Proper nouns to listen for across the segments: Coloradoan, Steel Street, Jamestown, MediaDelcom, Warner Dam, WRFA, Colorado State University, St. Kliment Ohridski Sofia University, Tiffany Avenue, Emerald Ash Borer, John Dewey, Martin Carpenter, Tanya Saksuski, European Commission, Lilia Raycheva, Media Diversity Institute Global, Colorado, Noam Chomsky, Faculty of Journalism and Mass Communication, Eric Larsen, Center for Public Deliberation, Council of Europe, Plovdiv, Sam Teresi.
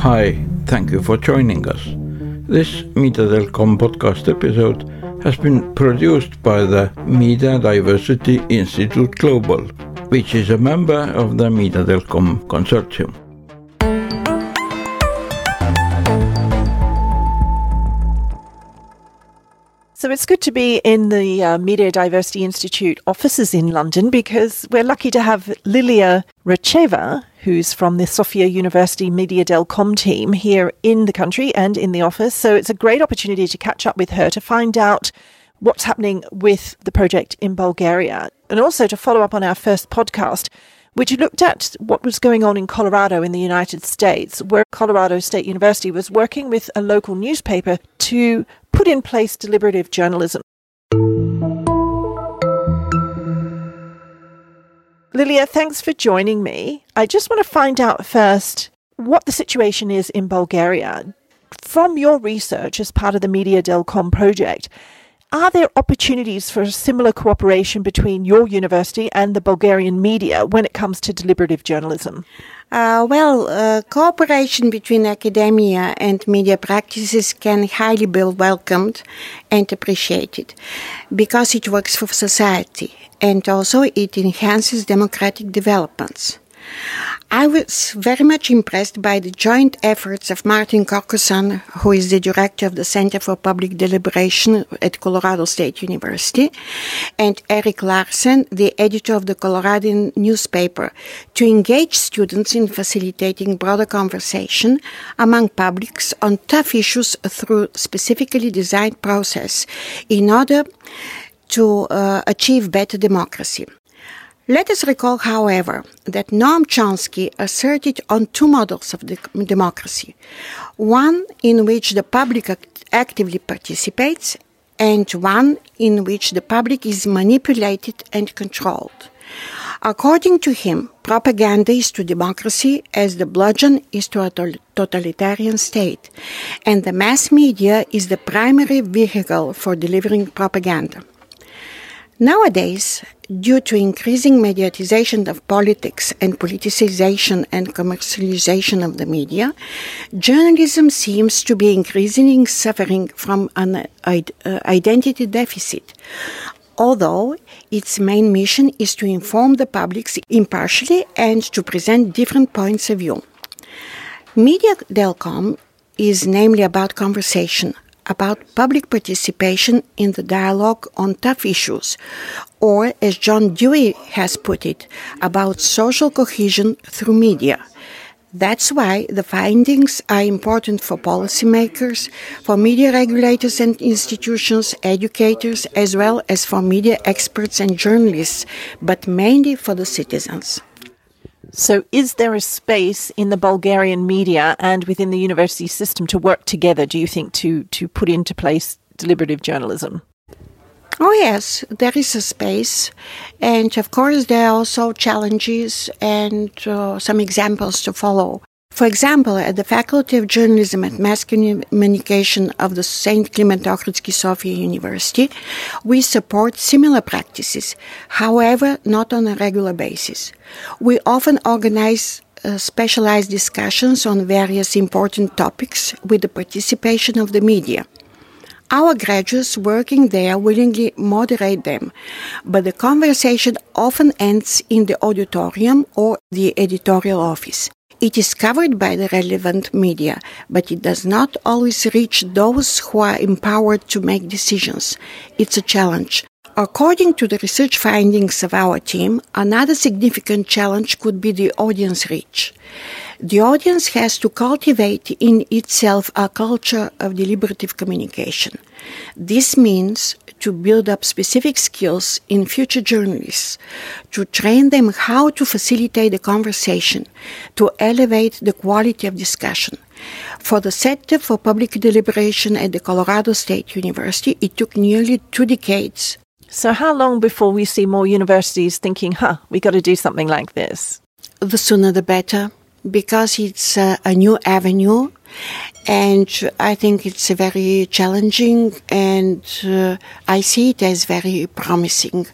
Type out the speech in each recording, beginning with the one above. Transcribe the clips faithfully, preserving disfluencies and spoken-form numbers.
Hi, thank you for joining us. This MediaDelcom podcast episode has been produced by the Media Diversity Institute Global, which is a member of the MediaDelcom Consortium. So it's good to be in the uh, Media Diversity Institute offices in London because we're lucky to have Lilia Raycheva, who's from the Sofia University MediaDelcom team here in the country and in the office. So it's a great opportunity to catch up with her to find out what's happening with the project in Bulgaria and also to follow up on our first podcast, which looked at what was going on in Colorado in the United States, where Colorado State University was working with a local newspaper to put in place deliberative journalism. Lilia, thanks for joining me. I just want to find out first what the situation is in Bulgaria. From your research as part of the MediaDelcom project, are there opportunities for similar cooperation between your university and the Bulgarian media when it comes to deliberative journalism? Uh, well, uh, cooperation between academia and media practices can highly be welcomed and appreciated because it works for society and also it enhances democratic developments. I was very much impressed by the joint efforts of Martin Carpenter, who is the director of the Center for Public Deliberation at Colorado State University, and Eric Larsen, the editor of the Coloradoan newspaper, to engage students in facilitating broader conversation among publics on tough issues through specifically designed process in order to uh, achieve better democracy. Let us recall, however, that Noam Chomsky asserted on two models of de- democracy, one in which the public act- actively participates and one in which the public is manipulated and controlled. According to him, propaganda is to democracy as the bludgeon is to a tol- totalitarian state, and the mass media is the primary vehicle for delivering propaganda. Nowadays, due to increasing mediatization of politics and politicization and commercialization of the media, journalism seems to be increasingly suffering from an identity deficit, although its main mission is to inform the public impartially and to present different points of view. MediaDelcom is namely about conversation, about public participation in the dialogue on tough issues, or as John Dewey has put it, about social cohesion through media. That's why the findings are important for policymakers, for media regulators and institutions, educators, as well as for media experts and journalists, but mainly for the citizens. So is there a space in the Bulgarian media and within the university system to work together, do you think, to, to put into place deliberative journalism? Oh, yes, there is a space. And, of course, there are also challenges and uh, some examples to follow. For example, at the Faculty of Journalism and Mass Communication of the Saint Kliment Ohridski Sofia University, we support similar practices, however, not on a regular basis. We often organize uh, specialized discussions on various important topics with the participation of the media. Our graduates working there willingly moderate them, but the conversation often ends in the auditorium or the editorial office. It is covered by the relevant media, but it does not always reach those who are empowered to make decisions. It's a challenge. According to the research findings of our team, another significant challenge could be the audience reach. The audience has to cultivate in itself a culture of deliberative communication. This means to build up specific skills in future journalists, to train them how to facilitate the conversation, to elevate the quality of discussion. For the Center for Public Deliberation at the Colorado State University, it took nearly two decades. So how long before we see more universities thinking, huh, we got to do something like this? The sooner the better, because it's uh, a new avenue. And I think it's very challenging, and uh, I see it as very promising.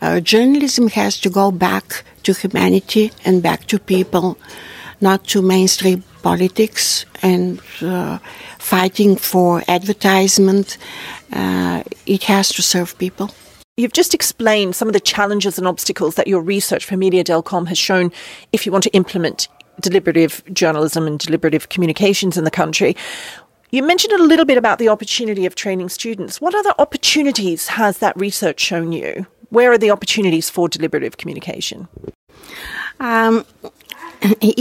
Uh, journalism has to go back to humanity and back to people, not to mainstream politics and uh, fighting for advertisement. Uh, it has to serve people. You've just explained some of the challenges and obstacles that your research for MediaDelcom has shown if you want to implement deliberative journalism and deliberative communications in the country. You mentioned a little bit about the opportunity of training students. What other opportunities has that research shown you? Where are the opportunities for deliberative communication? Um,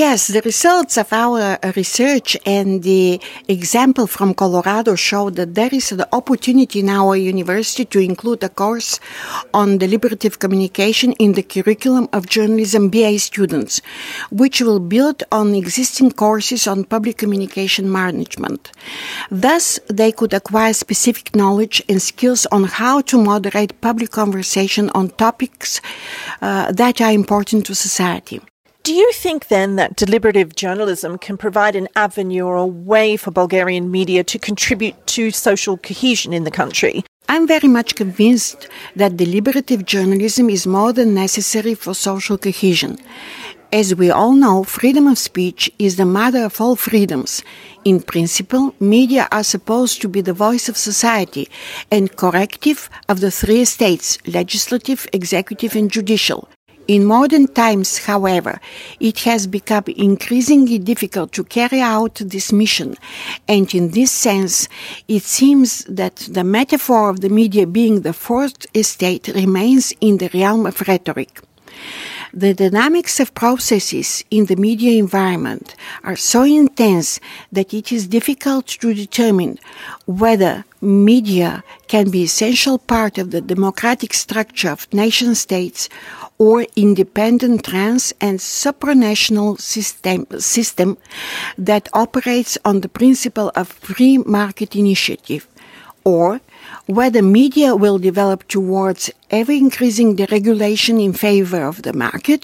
yes, the results of our research and the example from Colorado show that there is the opportunity in our university to include a course on deliberative communication in the curriculum of journalism B A students, which will build on existing courses on public communication management. Thus, they could acquire specific knowledge and skills on how to moderate public conversation on topics uh, that are important to society. Do you think then that deliberative journalism can provide an avenue or a way for Bulgarian media to contribute to social cohesion in the country? I'm very much convinced that deliberative journalism is more than necessary for social cohesion. As we all know, freedom of speech is the mother of all freedoms. In principle, media are supposed to be the voice of society and corrective of the three estates: legislative, executive and judicial. In modern times, however, it has become increasingly difficult to carry out this mission, and in this sense, it seems that the metaphor of the media being the fourth estate remains in the realm of rhetoric. The dynamics of processes in the media environment are so intense that it is difficult to determine whether media can be an essential part of the democratic structure of nation states or independent trans and supranational system, system that operates on the principle of free market initiative, or whether media will develop towards ever-increasing deregulation in favor of the market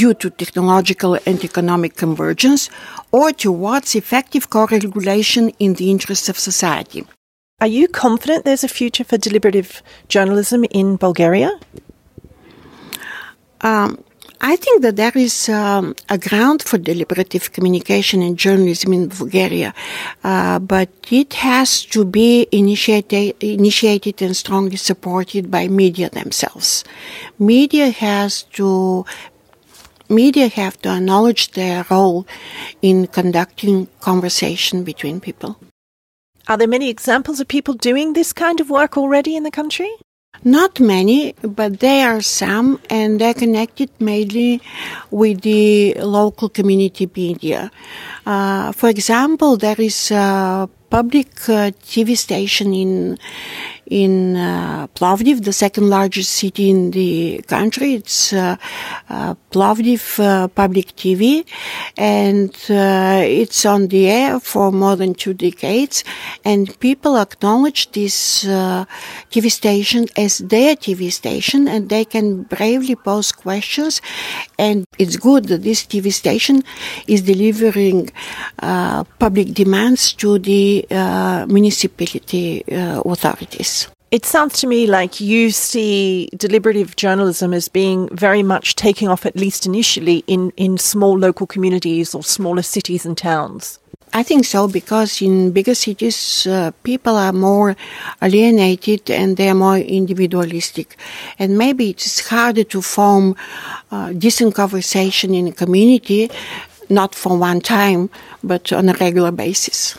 due to technological and economic convergence, or towards effective co-regulation in the interests of society. Are you confident there's a future for deliberative journalism in Bulgaria? Um, I think that there is um, a ground for deliberative communication and journalism in Bulgaria, uh, but it has to be initiated, initiated and strongly supported by media themselves. Media has to, media have to acknowledge their role in conducting conversation between people. Are there many examples of people doing this kind of work already in the country? Not many, but there are some, and they're connected mainly with the local community media. Uh, for example, there is a public uh, T V station in in uh, Plovdiv, the second largest city in the country. It's uh, uh, Plovdiv uh, Public T V, and uh, it's on the air for more than two decades, and people acknowledge this uh, T V station as their T V station, and they can bravely pose questions, and it's good that this T V station is delivering uh, public demands to the uh, municipality uh, authorities. It sounds to me like you see deliberative journalism as being very much taking off, at least initially, in, in small local communities or smaller cities and towns. I think so, because in bigger cities, uh, people are more alienated and they are more individualistic. And maybe it's harder to form uh, decent conversation in a community, not for one time, but on a regular basis.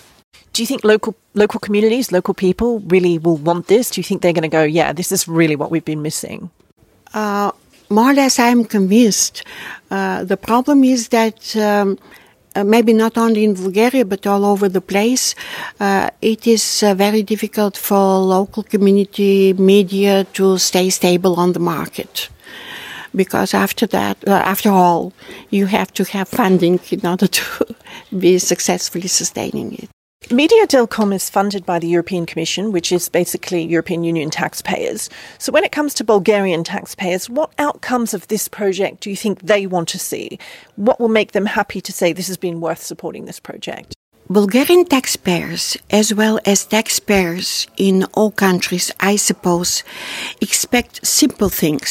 Do you think local local communities, local people really will want this? Do you think they're going to go, yeah, this is really what we've been missing? Uh, more or less, I'm convinced. Uh, the problem is that um, uh, maybe not only in Bulgaria, but all over the place, uh, it is uh, very difficult for local community media to stay stable on the market. Because after that, uh, after all, you have to have funding in order to be successfully sustaining it. MediaDelcom is funded by the European Commission, which is basically European Union taxpayers. So when it comes to Bulgarian taxpayers, what outcomes of this project do you think they want to see? What will make them happy to say this has been worth supporting this project? Bulgarian taxpayers, as well as taxpayers in all countries, I suppose, expect simple things: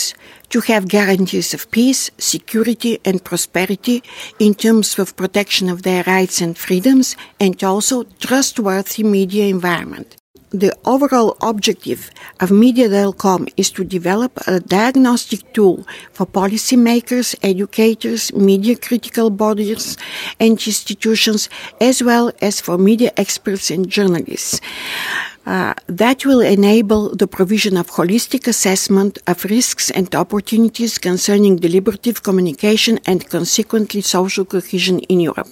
to have guarantees of peace, security, and prosperity in terms of protection of their rights and freedoms, and also trustworthy media environment. The overall objective of MediaDelcom is to develop a diagnostic tool for policymakers, educators, media critical bodies and institutions, as well as for media experts and journalists. Uh, that will enable the provision of holistic assessment of risks and opportunities concerning deliberative communication and consequently social cohesion in Europe.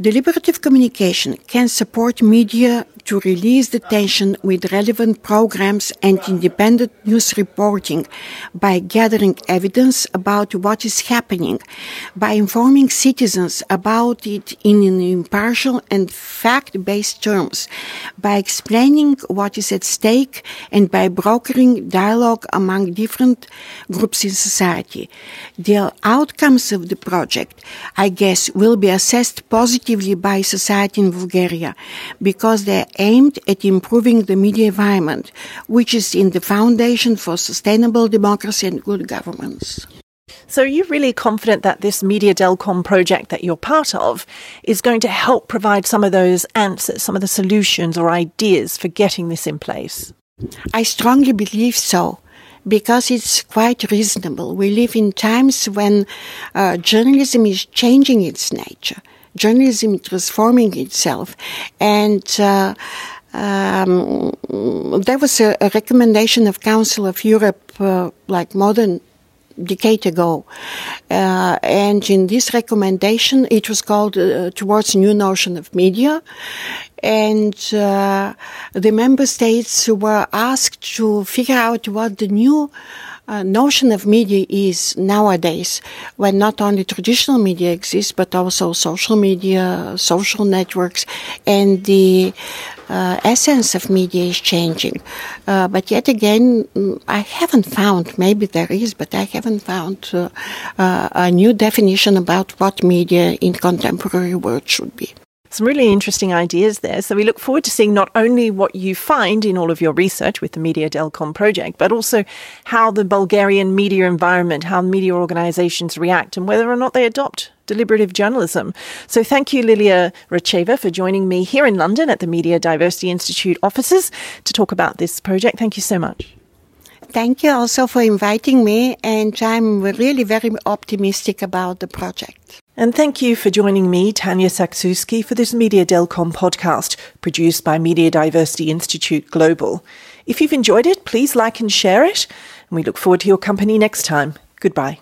Deliberative communication can support media to release the tension with relevant programs and independent news reporting by gathering evidence about what is happening, by informing citizens about it in an impartial and fact-based terms, by explaining what is at stake, and by brokering dialogue among different groups in society. The outcomes of the project, I guess, will be assessed positively by society in Bulgaria, because they are aimed at improving the media environment, which is in the foundation for sustainable democracy and good governance. So are you really confident that this MediaDelcom project that you're part of is going to help provide some of those answers, some of the solutions or ideas for getting this in place? I strongly believe so, because it's quite reasonable. We live in times when uh, journalism is changing its nature. Journalism transforming itself, and uh, um, there was a, a recommendation of Council of Europe uh, like more than a decade ago, uh, and in this recommendation it was called uh, Towards New Notion of Media, and uh, the member states were asked to figure out what the new Uh, notion of media is nowadays, when not only traditional media exists, but also social media, social networks, and the uh, essence of media is changing. Uh, but yet again, I haven't found, maybe there is, but I haven't found uh, uh, a new definition about what media in contemporary world should be. Some really interesting ideas there. So we look forward to seeing not only what you find in all of your research with the MediaDelcom project, but also how the Bulgarian media environment, how media organisations react and whether or not they adopt deliberative journalism. So thank you, Lilia Raycheva, for joining me here in London at the Media Diversity Institute offices to talk about this project. Thank you so much. Thank you also for inviting me, and I'm really very optimistic about the project. And thank you for joining me, Tanya Saksuski, for this MediaDelcom podcast produced by Media Diversity Institute Global. If you've enjoyed it, please like and share it, and we look forward to your company next time. Goodbye.